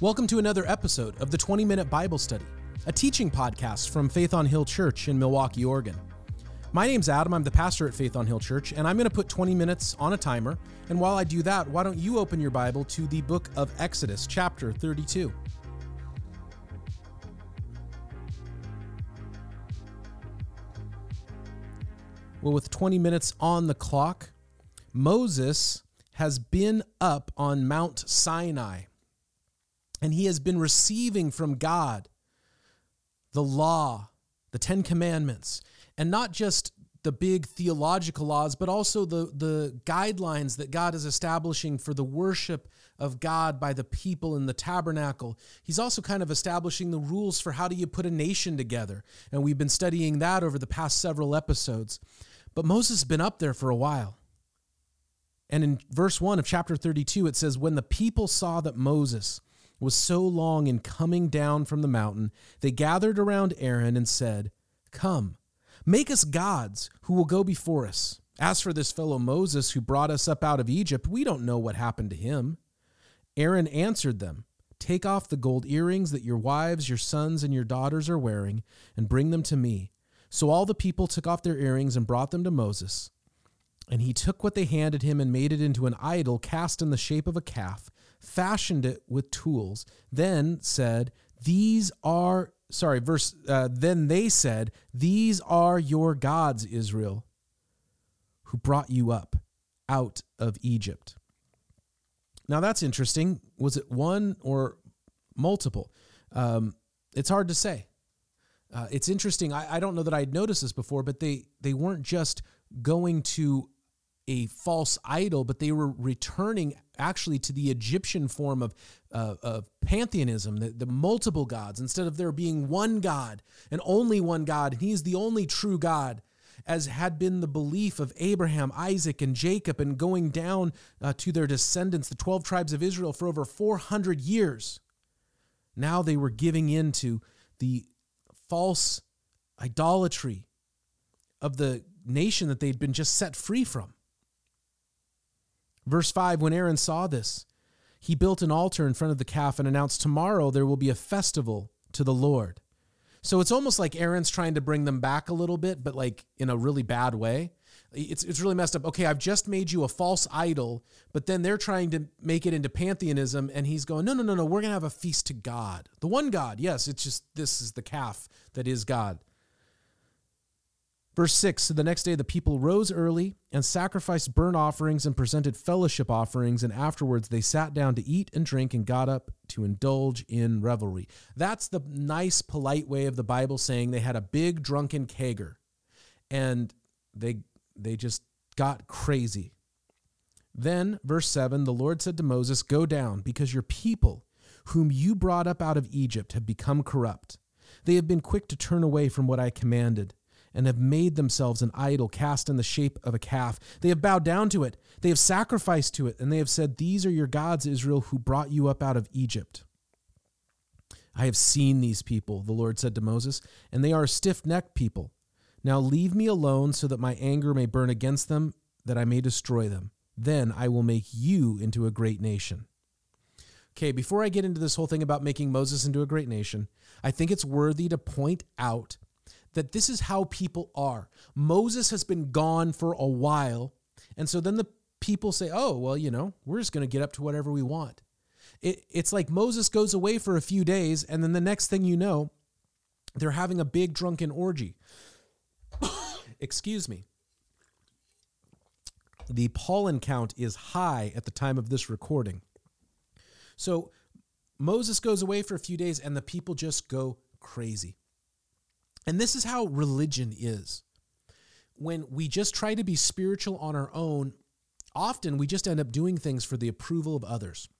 Welcome to another episode of the 20-Minute Bible Study, a teaching podcast from Faith on Hill Church in Milwaukee, Oregon. My name's Adam, I'm the pastor at Faith on Hill Church, and I'm going to put 20 minutes on a timer, and while I do that, why don't you open your Bible to the book of Exodus, chapter 32. Well, with 20 minutes on the clock, Moses has been up on Mount Sinai, and he has been receiving from God the law, the Ten Commandments, and not just the big theological laws, but also the guidelines that God is establishing for the worship of God by the people in the tabernacle. He's also kind of establishing the rules for how do you put a nation together, and we've been studying that over the past several episodes. But Moses has been up there for a while. And in verse 1 of chapter 32, it says, "When the people saw that Moses was so long in coming down from the mountain, they gathered around Aaron and said, 'Come, make us gods who will go before us. As for this fellow Moses who brought us up out of Egypt, we don't know what happened to him.' Aaron answered them, 'Take off the gold earrings that your wives, your sons, and your daughters are wearing, and bring them to me.' So all the people took off their earrings and brought them to Moses. And he took what they handed him and made it into an idol cast in the shape of a calf, fashioned it with tools, then said, 'These are,'" then they said, "These are your gods, Israel, who brought you up out of Egypt." Now that's interesting. Was it one or multiple? It's hard to say. It's interesting. I don't know that I'd noticed this before, but they weren't just going to a false idol, but they were returning actually to the Egyptian form of pantheism, the multiple gods, instead of there being one God and only one God, and he is the only true God, as had been the belief of Abraham, Isaac, and Jacob, and going down to their descendants, the 12 tribes of Israel, for over 400 years. Now they were giving in to the false idolatry of the nation that they'd been just set free from. Verse 5, "When Aaron saw this, he built an altar in front of the calf and announced, 'Tomorrow there will be a festival to the Lord.'" So it's almost like Aaron's trying to bring them back a little bit, but like in a really bad way. It's really messed up. Okay, I've just made you a false idol, but then they're trying to make it into pantheism, and he's going, no, we're going to have a feast to God. The one God, yes, it's just this is the calf that is God. Verse 6, "So the next day the people rose early and sacrificed burnt offerings and presented fellowship offerings, and afterwards they sat down to eat and drink and got up to indulge in revelry." That's the nice, polite way of the Bible saying they had a big drunken kegger, and they just got crazy. Then, verse 7, "The Lord said to Moses, 'Go down, because your people, whom you brought up out of Egypt, have become corrupt. They have been quick to turn away from what I commanded, and have made themselves an idol cast in the shape of a calf. They have bowed down to it. They have sacrificed to it. And they have said, "These are your gods, Israel, who brought you up out of Egypt." I have seen these people," the Lord said to Moses, "and they are a stiff-necked people. Now leave me alone so that my anger may burn against them, that I may destroy them. Then I will make you into a great nation." Okay, before I get into this whole thing about making Moses into a great nation, I think it's worthy to point out that this is how people are. Moses has been gone for a while, and so then the people say, "Oh, well, we're just going to get up to whatever we want." It's like Moses goes away for a few days, and then the next thing you know, they're having a big drunken orgy. Excuse me. The pollen count is high at the time of this recording. So Moses goes away for a few days, and the people just go crazy. And this is how religion is. When we just try to be spiritual on our own, often we just end up doing things for the approval of others.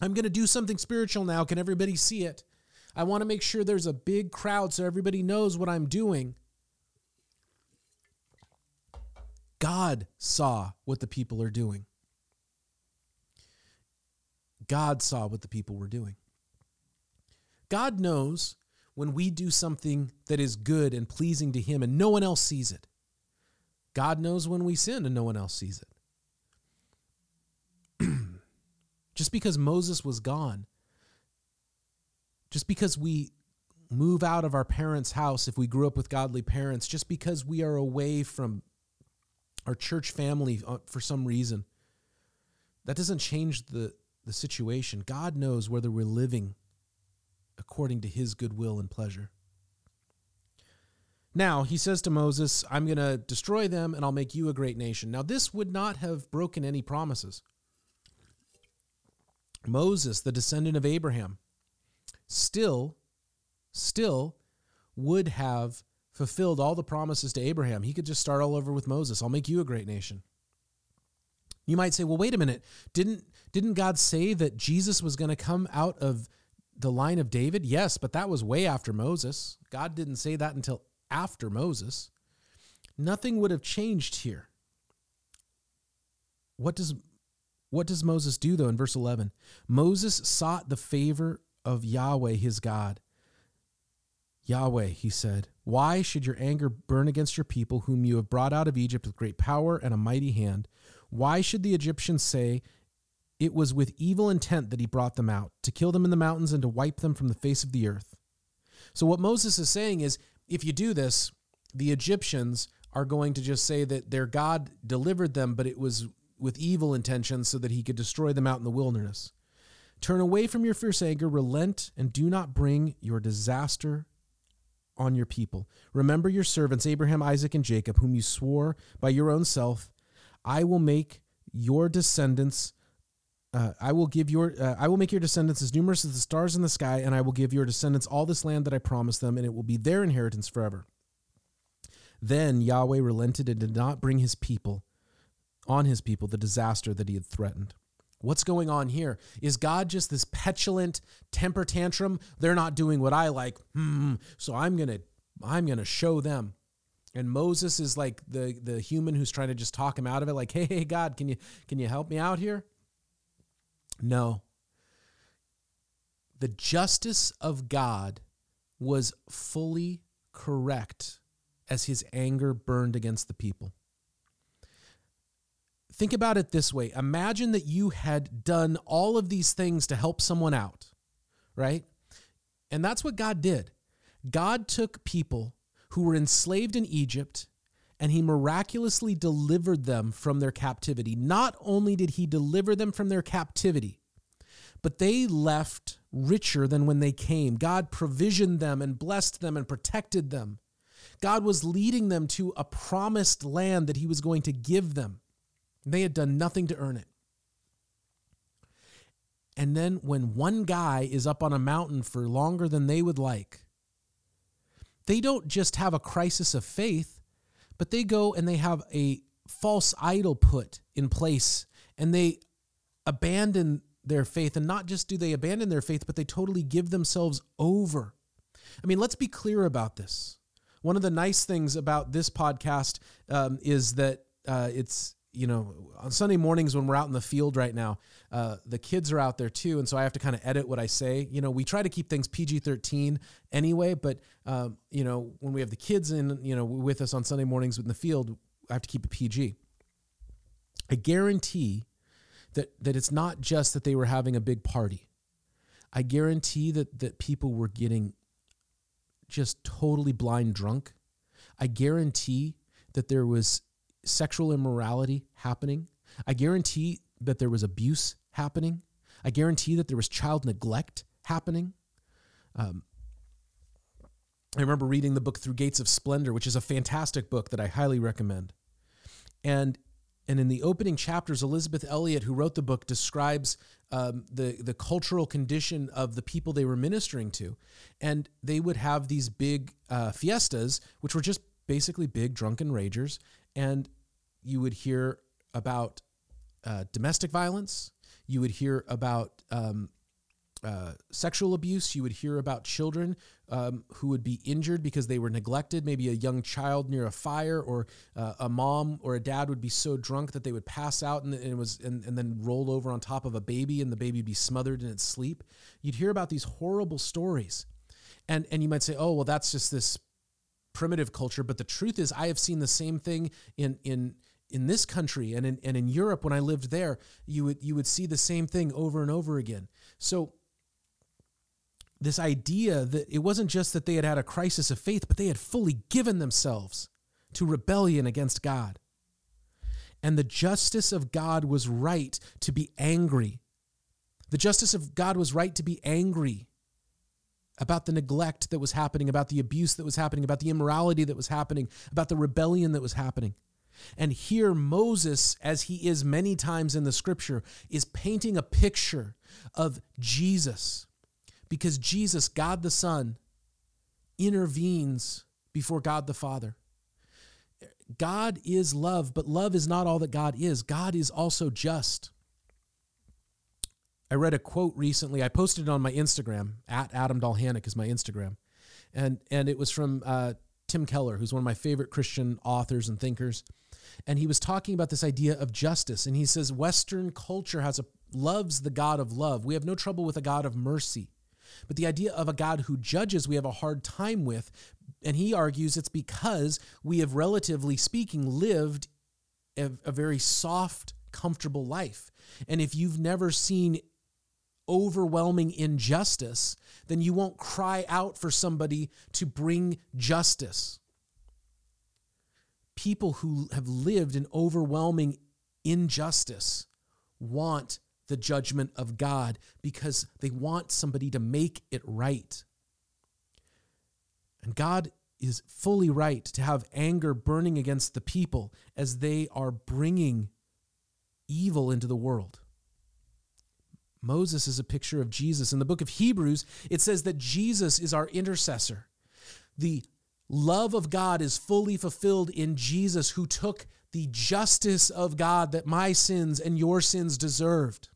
I'm going to do something spiritual now. Can everybody see it? I want to make sure there's a big crowd so everybody knows what I'm doing. God saw what the people are doing. God saw what the people were doing. God knows when we do something that is good and pleasing to him and no one else sees it. God knows when we sin and no one else sees it. Just because Moses was gone just because we move out of our parents' house, if we grew up with godly parents, just because we are away from our church family for some reason, that doesn't change the situation. God knows whether we're living according to his good will and pleasure. Now, he says to Moses, I'm going to destroy them and I'll make you a great nation. Now, this would not have broken any promises. Moses, the descendant of Abraham, still would have fulfilled all the promises to Abraham. He could just start all over with Moses. I'll make you a great nation. You might say, well, wait a minute. Didn't God say that Jesus was going to come out of the line of David? Yes, but that was way after Moses. God didn't say that until after Moses. Nothing would have changed here. What does Moses do, though, in verse 11? Moses sought the favor of Yahweh, his God. Yahweh, he said, why should your anger burn against your people whom you have brought out of Egypt with great power and a mighty hand? Why should the Egyptians say it was with evil intent that he brought them out, to kill them in the mountains and to wipe them from the face of the earth? So what Moses is saying is, if you do this, the Egyptians are going to just say that their God delivered them, but it was with evil intentions so that he could destroy them out in the wilderness. Turn away from your fierce anger, relent, and do not bring your disaster on your people. Remember your servants, Abraham, Isaac, and Jacob, whom you swore by your own self, I will make your descendants as numerous as the stars in the sky, and I will give your descendants all this land that I promised them, and it will be their inheritance forever. Then Yahweh relented and did not bring on his people the disaster that he had threatened. What's going on here? Is God just this petulant temper tantrum? They're not doing what I like. So I'm gonna show them. And Moses is like the human who's trying to just talk him out of it. Like, hey, God, can you help me out here? No. The justice of God was fully correct as his anger burned against the people. Think about it this way. Imagine that you had done all of these things to help someone out, right? And that's what God did. God took people who were enslaved in Egypt, and he miraculously delivered them from their captivity. Not only did he deliver them from their captivity, but they left richer than when they came. God provisioned them and blessed them and protected them. God was leading them to a promised land that he was going to give them. They had done nothing to earn it. And then when one guy is up on a mountain for longer than they would like, they don't just have a crisis of faith, but they go and they have a false idol put in place, and they abandon their faith. And not just do they abandon their faith, but they totally give themselves over. I mean, let's be clear about this. One of the nice things about this podcast is that it's, you know, on Sunday mornings when we're out in the field right now, the kids are out there too. And so I have to kind of edit what I say. You know, we try to keep things PG-13 anyway, but, you know, when we have the kids in, you know, with us on Sunday mornings in the field, I have to keep it PG. I guarantee that it's not just that they were having a big party. I guarantee that people were getting just totally blind drunk. I guarantee that there was sexual immorality happening. I guarantee that there was abuse happening. I guarantee that there was child neglect happening. I remember reading the book Through Gates of Splendor, which is a fantastic book that I highly recommend. And in the opening chapters, Elizabeth Elliott, who wrote the book, describes the cultural condition of the people they were ministering to. And they would have these big fiestas, which were just basically big drunken ragers. And you would hear about domestic violence. You would hear about sexual abuse. You would hear about children who would be injured because they were neglected. Maybe a young child near a fire, or a mom or a dad would be so drunk that they would pass out and then roll over on top of a baby, and the baby would be smothered in its sleep. You'd hear about these horrible stories. And you might say, oh, well, that's just this primitive culture, but the truth is I have seen the same thing in this country and in Europe when I lived there. You would see the same thing over and over again. So this idea that it wasn't just that they had had a crisis of faith, but they had fully given themselves to rebellion against God. And the justice of God was right to be angry. The justice of God was right to be angry about the neglect that was happening, about the abuse that was happening, about the immorality that was happening, about the rebellion that was happening. And here Moses, as he is many times in the scripture, is painting a picture of Jesus. Because Jesus, God the Son, intervenes before God the Father. God is love, but love is not all that God is. God is also just. I read a quote recently. I posted it on my Instagram, at Adam Dalhanick is my Instagram. And it was from Tim Keller, who's one of my favorite Christian authors and thinkers. And he was talking about this idea of justice. And he says, Western culture loves the God of love. We have no trouble with a God of mercy. But the idea of a God who judges, we have a hard time with. And he argues it's because we have, relatively speaking, lived a very soft, comfortable life. And if you've never seen overwhelming injustice, then you won't cry out for somebody to bring justice. People who have lived in overwhelming injustice want the judgment of God because they want somebody to make it right. And God is fully right to have anger burning against the people as they are bringing evil into the world. Moses is a picture of Jesus. In the book of Hebrews, it says that Jesus is our intercessor. The love of God is fully fulfilled in Jesus, who took the justice of God that my sins and your sins deserved.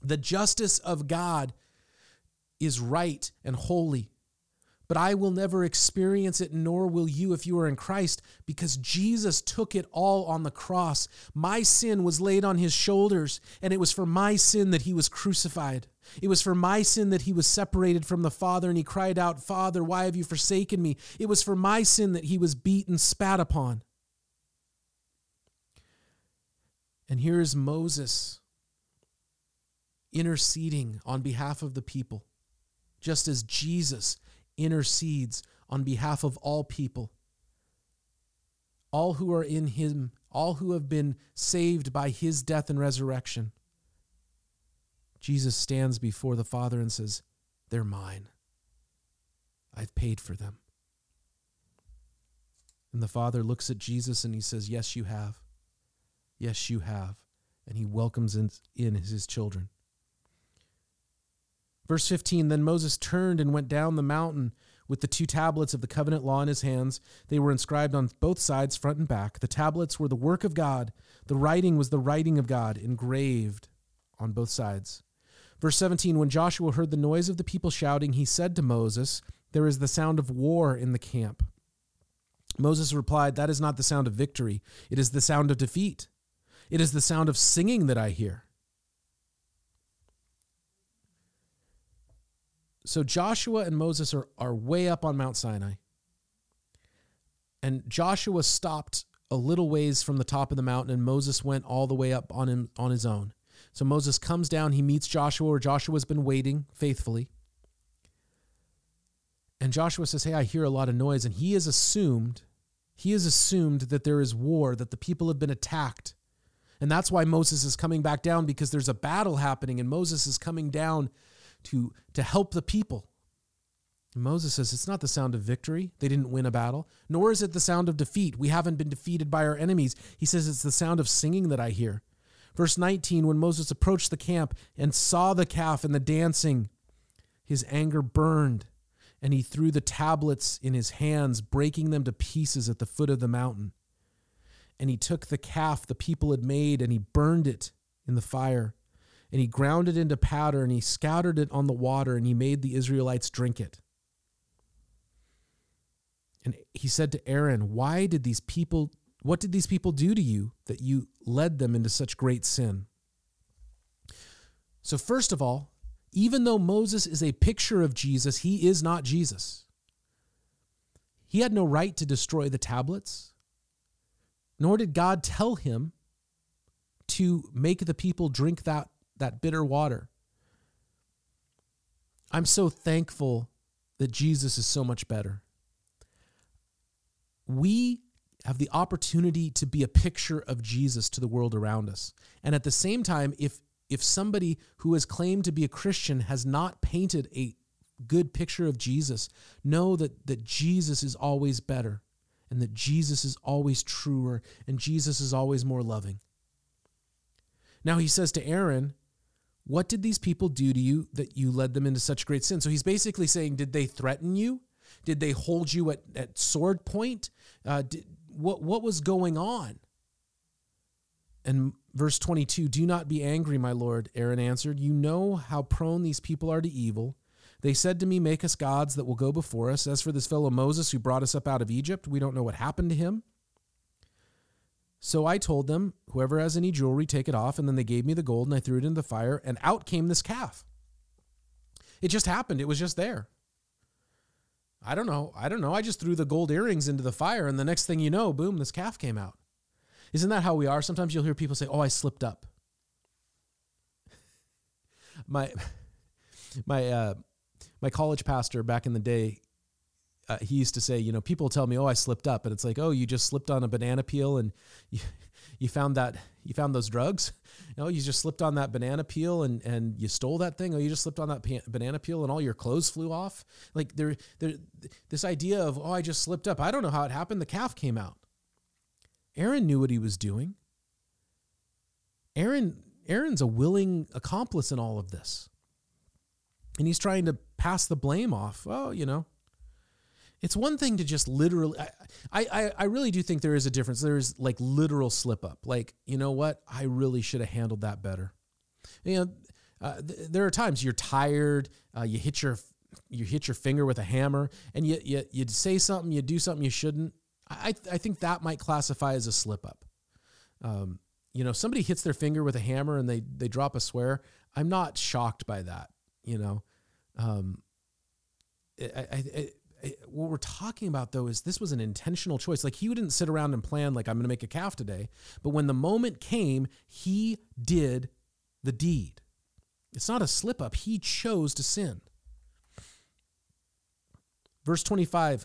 The justice of God is right and holy. But I will never experience it, nor will you if you are in Christ, because Jesus took it all on the cross. My sin was laid on his shoulders, and it was for my sin that he was crucified. It was for my sin that he was separated from the Father, and he cried out, "Father, why have you forsaken me?" It was for my sin that he was beaten, spat upon. And here is Moses interceding on behalf of the people, just as Jesus intercedes on behalf of all people. All who are in him, all who have been saved by his death and resurrection. Jesus stands before the Father and says, "They're mine. I've paid for them." And the Father looks at Jesus and he says, "Yes, you have. Yes, you have." And he welcomes in his children. Verse 15, "Then Moses turned and went down the mountain with the two tablets of the covenant law in his hands. They were inscribed on both sides, front and back. The tablets were the work of God. The writing was the writing of God, engraved on both sides." Verse 17, "When Joshua heard the noise of the people shouting, he said to Moses, 'There is the sound of war in the camp.' Moses replied, 'That is not the sound of victory. It is the sound of defeat. It is the sound of singing that I hear.'" So Joshua and Moses are way up on Mount Sinai. And Joshua stopped a little ways from the top of the mountain, and Moses went all the way up on his own. So Moses comes down, he meets Joshua, where Joshua's been waiting faithfully. And Joshua says, "Hey, I hear a lot of noise." And he is assumed that there is war, that the people have been attacked. And that's why Moses is coming back down, because there's a battle happening, and Moses is coming down to help the people. And Moses says, "It's not the sound of victory. They didn't win a battle. Nor is it the sound of defeat. We haven't been defeated by our enemies." He says, "It's the sound of singing that I hear." Verse 19, "When Moses approached the camp and saw the calf and the dancing, his anger burned, and he threw the tablets in his hands, breaking them to pieces at the foot of the mountain. And he took the calf the people had made, and he burned it in the fire. And he ground it into powder, and he scattered it on the water, and he made the Israelites drink it. And he said to Aaron, 'Why did these people? What did these people do to you that you led them into such great sin?'" So first of all, even though Moses is a picture of Jesus, he is not Jesus. He had no right to destroy the tablets, nor did God tell him to make the people drink that bitter water. I'm so thankful that Jesus is so much better. We have the opportunity to be a picture of Jesus to the world around us. And at the same time, if somebody who has claimed to be a Christian has not painted a good picture of Jesus, know that Jesus is always better, and that Jesus is always truer, and Jesus is always more loving. Now he says to Aaron, what did these people do to you that you led them into such great sin? So he's basically saying, did they threaten you? Did they hold you at sword point? What was going on? And verse 22, do not be angry, my lord, Aaron answered. You know how prone these people are to evil. They said to me, make us gods that will go before us. As for this fellow Moses who brought us up out of Egypt, we don't know what happened to him. So I told them, whoever has any jewelry, take it off. And then they gave me the gold, and I threw it into the fire, and out came this calf. It just happened. It was just there. I don't know. I just threw the gold earrings into the fire, and the next thing you know, boom, this calf came out. Isn't that how we are? Sometimes you'll hear people say, oh, I slipped up. My college pastor back in the day, he used to say, you know, people tell me, oh, I slipped up. And it's like, oh, you just slipped on a banana peel and you found those drugs. No, you just slipped on that banana peel and you stole that thing. Oh, you just slipped on that banana peel and all your clothes flew off. Like this idea of, oh, I just slipped up. I don't know how it happened. The calf came out. Aaron knew what he was doing. Aaron's a willing accomplice in all of this. And he's trying to pass the blame off. Oh, you know. It's one thing to just literally, I really do think there is a difference. There is like literal slip up. Like, you know what? I really should have handled that better. You know, there are times you're tired, you hit your finger with a hammer, and you say something, you do something you shouldn't. I think that might classify as a slip up. You know, somebody hits their finger with a hammer and they drop a swear. I'm not shocked by that. You know, what we're talking about, though, is this was an intentional choice. Like, he didn't sit around and plan, like, I'm going to make a calf today. But when the moment came, he did the deed. It's not a slip up. He chose to sin. Verse 25,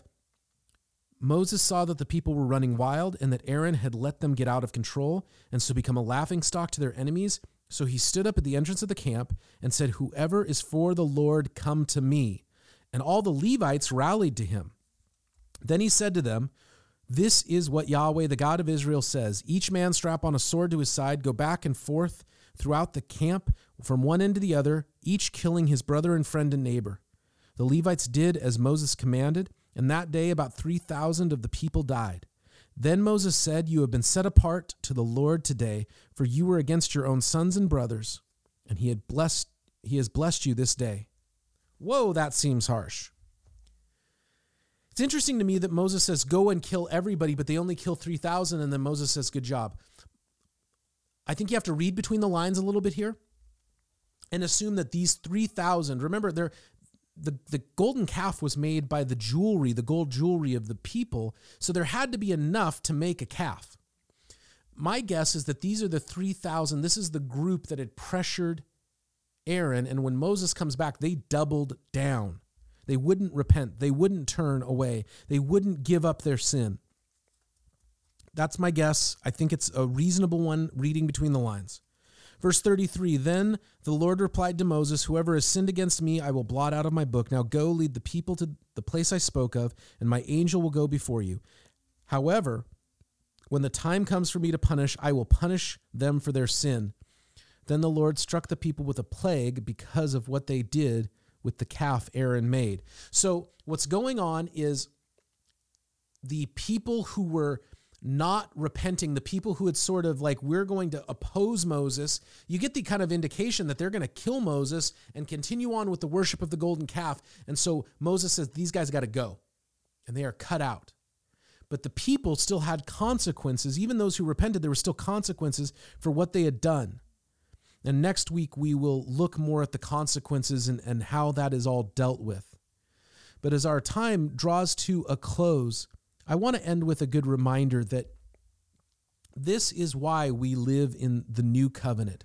Moses saw that the people were running wild and that Aaron had let them get out of control and so become a laughingstock to their enemies. So he stood up at the entrance of the camp and said, whoever is for the Lord, come to me. And all the Levites rallied to him. Then he said to them, this is what Yahweh, the God of Israel, says. Each man strap on a sword to his side, go back and forth throughout the camp from one end to the other, each killing his brother and friend and neighbor. The Levites did as Moses commanded, and that day about 3,000 of the people died. Then Moses said, you have been set apart to the Lord today, for you were against your own sons and brothers, and he has blessed you this day. Whoa, that seems harsh. It's interesting to me that Moses says, go and kill everybody, but they only kill 3,000, and then Moses says, good job. I think you have to read between the lines a little bit here and assume that these 3,000, remember, the golden calf was made by the gold jewelry of the people, so there had to be enough to make a calf. My guess is that these are the 3,000. This is the group that had pressured Aaron, and when Moses comes back, they doubled down. They wouldn't repent. They wouldn't turn away. They wouldn't give up their sin. That's my guess. I think it's a reasonable one, reading between the lines. Verse 33, then the Lord replied to Moses, whoever has sinned against me, I will blot out of my book. Now go lead the people to the place I spoke of, and my angel will go before you. However, when the time comes for me to punish, I will punish them for their sin. Then the Lord struck the people with a plague because of what they did with the calf Aaron made. So what's going on is the people who were not repenting, the people who had sort of like, we're going to oppose Moses. You get the kind of indication that they're going to kill Moses and continue on with the worship of the golden calf. And so Moses says, these guys got to go, and they are cut out. But the people still had consequences. Even those who repented, there were still consequences for what they had done. And next week, we will look more at the consequences and how that is all dealt with. But as our time draws to a close, I want to end with a good reminder that this is why we live in the new covenant.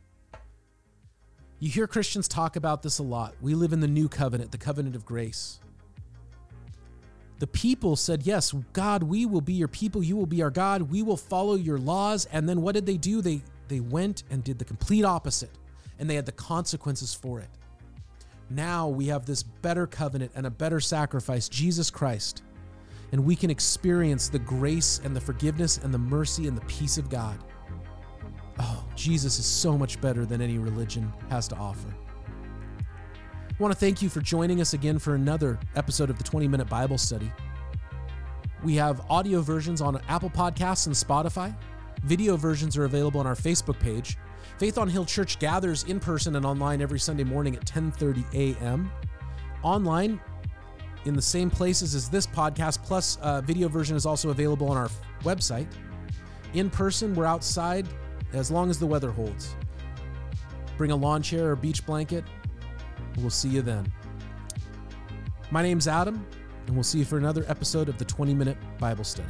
You hear Christians talk about this a lot. We live in the new covenant, the covenant of grace. The people said, yes, God, we will be your people. You will be our God. We will follow your laws. And then what did they do? They went and did the complete opposite, and they had the consequences for it. Now we have this better covenant and a better sacrifice, Jesus Christ, and we can experience the grace and the forgiveness and the mercy and the peace of God. Oh, Jesus is so much better than any religion has to offer. I want to thank you for joining us again for another episode of the 20-Minute Bible Study. We have audio versions on Apple Podcasts and Spotify. Video versions are available on our Facebook page. Faith on Hill Church gathers in person and online every Sunday morning at 10:30 a.m. Online, in the same places as this podcast, plus video version is also available on our website. In person, we're outside as long as the weather holds. Bring a lawn chair or beach blanket. We'll see you then. My name's Adam, and we'll see you for another episode of the 20-Minute Bible Study.